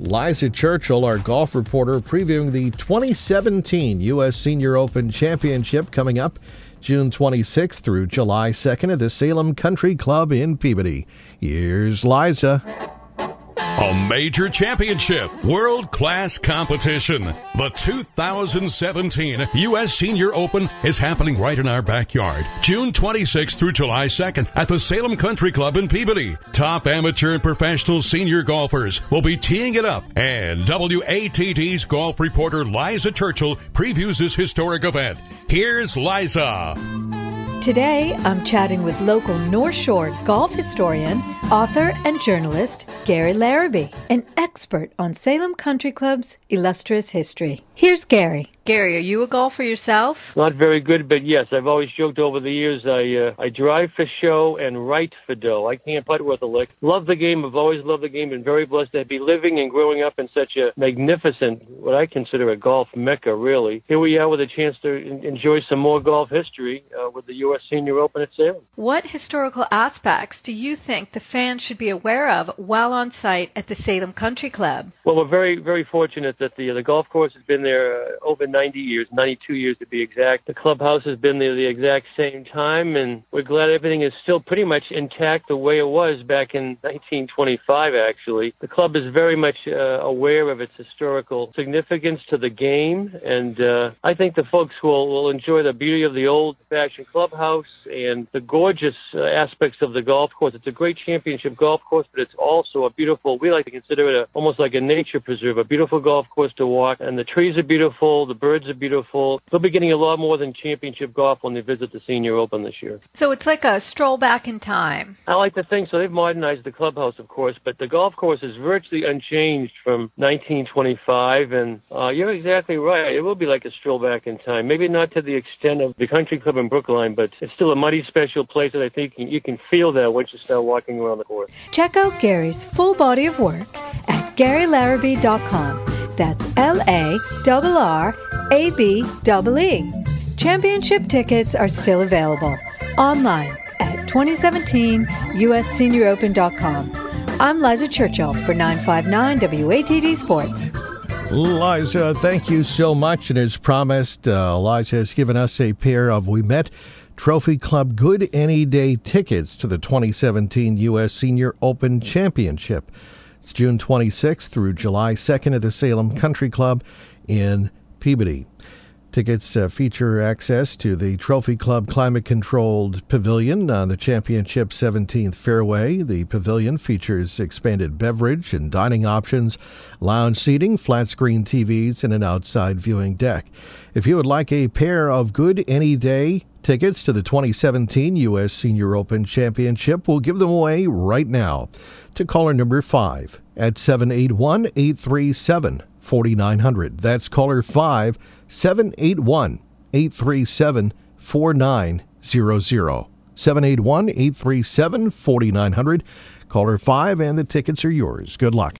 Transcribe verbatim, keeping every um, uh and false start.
Liza Churchill, our golf reporter, previewing the twenty seventeen U S. Senior Open Championship coming up June twenty-sixth through July second at the Salem Country Club in Peabody. Here's Liza. A major championship, world-class competition. The two thousand seventeen U S. Senior Open is happening right in our backyard, June twenty-sixth through July second at the Salem Country Club in Peabody. Top amateur and professional senior golfers will be teeing it up, and W A T D's golf reporter Liza Churchill previews this historic event. Here's Liza. Today, I'm chatting with local North Shore golf historian, author, and journalist Gary Larrabee, an expert on Salem Country Club's illustrious history. Here's Gary. Gary, are you a golfer yourself? Not very good, but yes, I've always joked over the years I uh, I drive for show and write for dough. I can't putt worth a lick. Love the game. I've always loved the game, and very blessed to be living and growing up in such a magnificent, what I consider a golf mecca, really. Here we are with a chance to in- enjoy some more golf history uh, with the U S. Senior Open at Salem. What historical aspects do you think the fans should be aware of while on site at the Salem Country Club? Well, we're very, very fortunate that the the golf course has been there uh, over ninety years, ninety-two years to be exact. The clubhouse has been there the exact same time, and we're glad everything is still pretty much intact the way it was back in nineteen twenty-five, actually. The club is very much uh, aware of its historical significance to the game, and uh, I think the folks will, will enjoy the beauty of the old-fashioned clubhouse and the gorgeous uh, aspects of the golf course. It's a great championship golf course, but it's also a beautiful, we like to consider it a, almost like a nature preserve, a beautiful golf course to walk. And the trees are beautiful, the birds are beautiful. They'll be getting a lot more than championship golf when they visit the Senior Open this year. So it's like a stroll back in time. I like to think so. They've modernized the clubhouse, of course, but the golf course is virtually unchanged from nineteen twenty-five. And uh, you're exactly right. It will be like a stroll back in time. Maybe not to the extent of the country club in Brookline, but it's still a mighty special place, and I think you can feel that once you start walking around the course. Check out Gary's full body of work at Gary Larrabee dot com. That's L A R R A B E E. Championship tickets are still available online at twenty seventeen U S Senior Open dot com. I'm Liza Churchill for nine five nine W A T D Sports. Liza, thank you so much, and as promised, uh, Liza has given us a pair of We Met Trophy Club Good Any Day tickets to the twenty seventeen U S. Senior Open Championship. It's June twenty-sixth through July second at the Salem Country Club in Peabody. Tickets uh, feature access to the Trophy Club climate-controlled pavilion on the championship seventeenth fairway. The pavilion features expanded beverage and dining options, lounge seating, flat-screen T Vs, and an outside viewing deck. If you would like a pair of Good Any Day tickets to the twenty seventeen U S. Senior Open Championship, we'll give them away right now to caller number five at seven eight one, eight three seven, four nine zero zero. That's caller five, seven eight one, eight three seven, four nine zero zero. seven eight one, eight three seven, four nine zero zero. Caller five, and the tickets are yours. Good luck.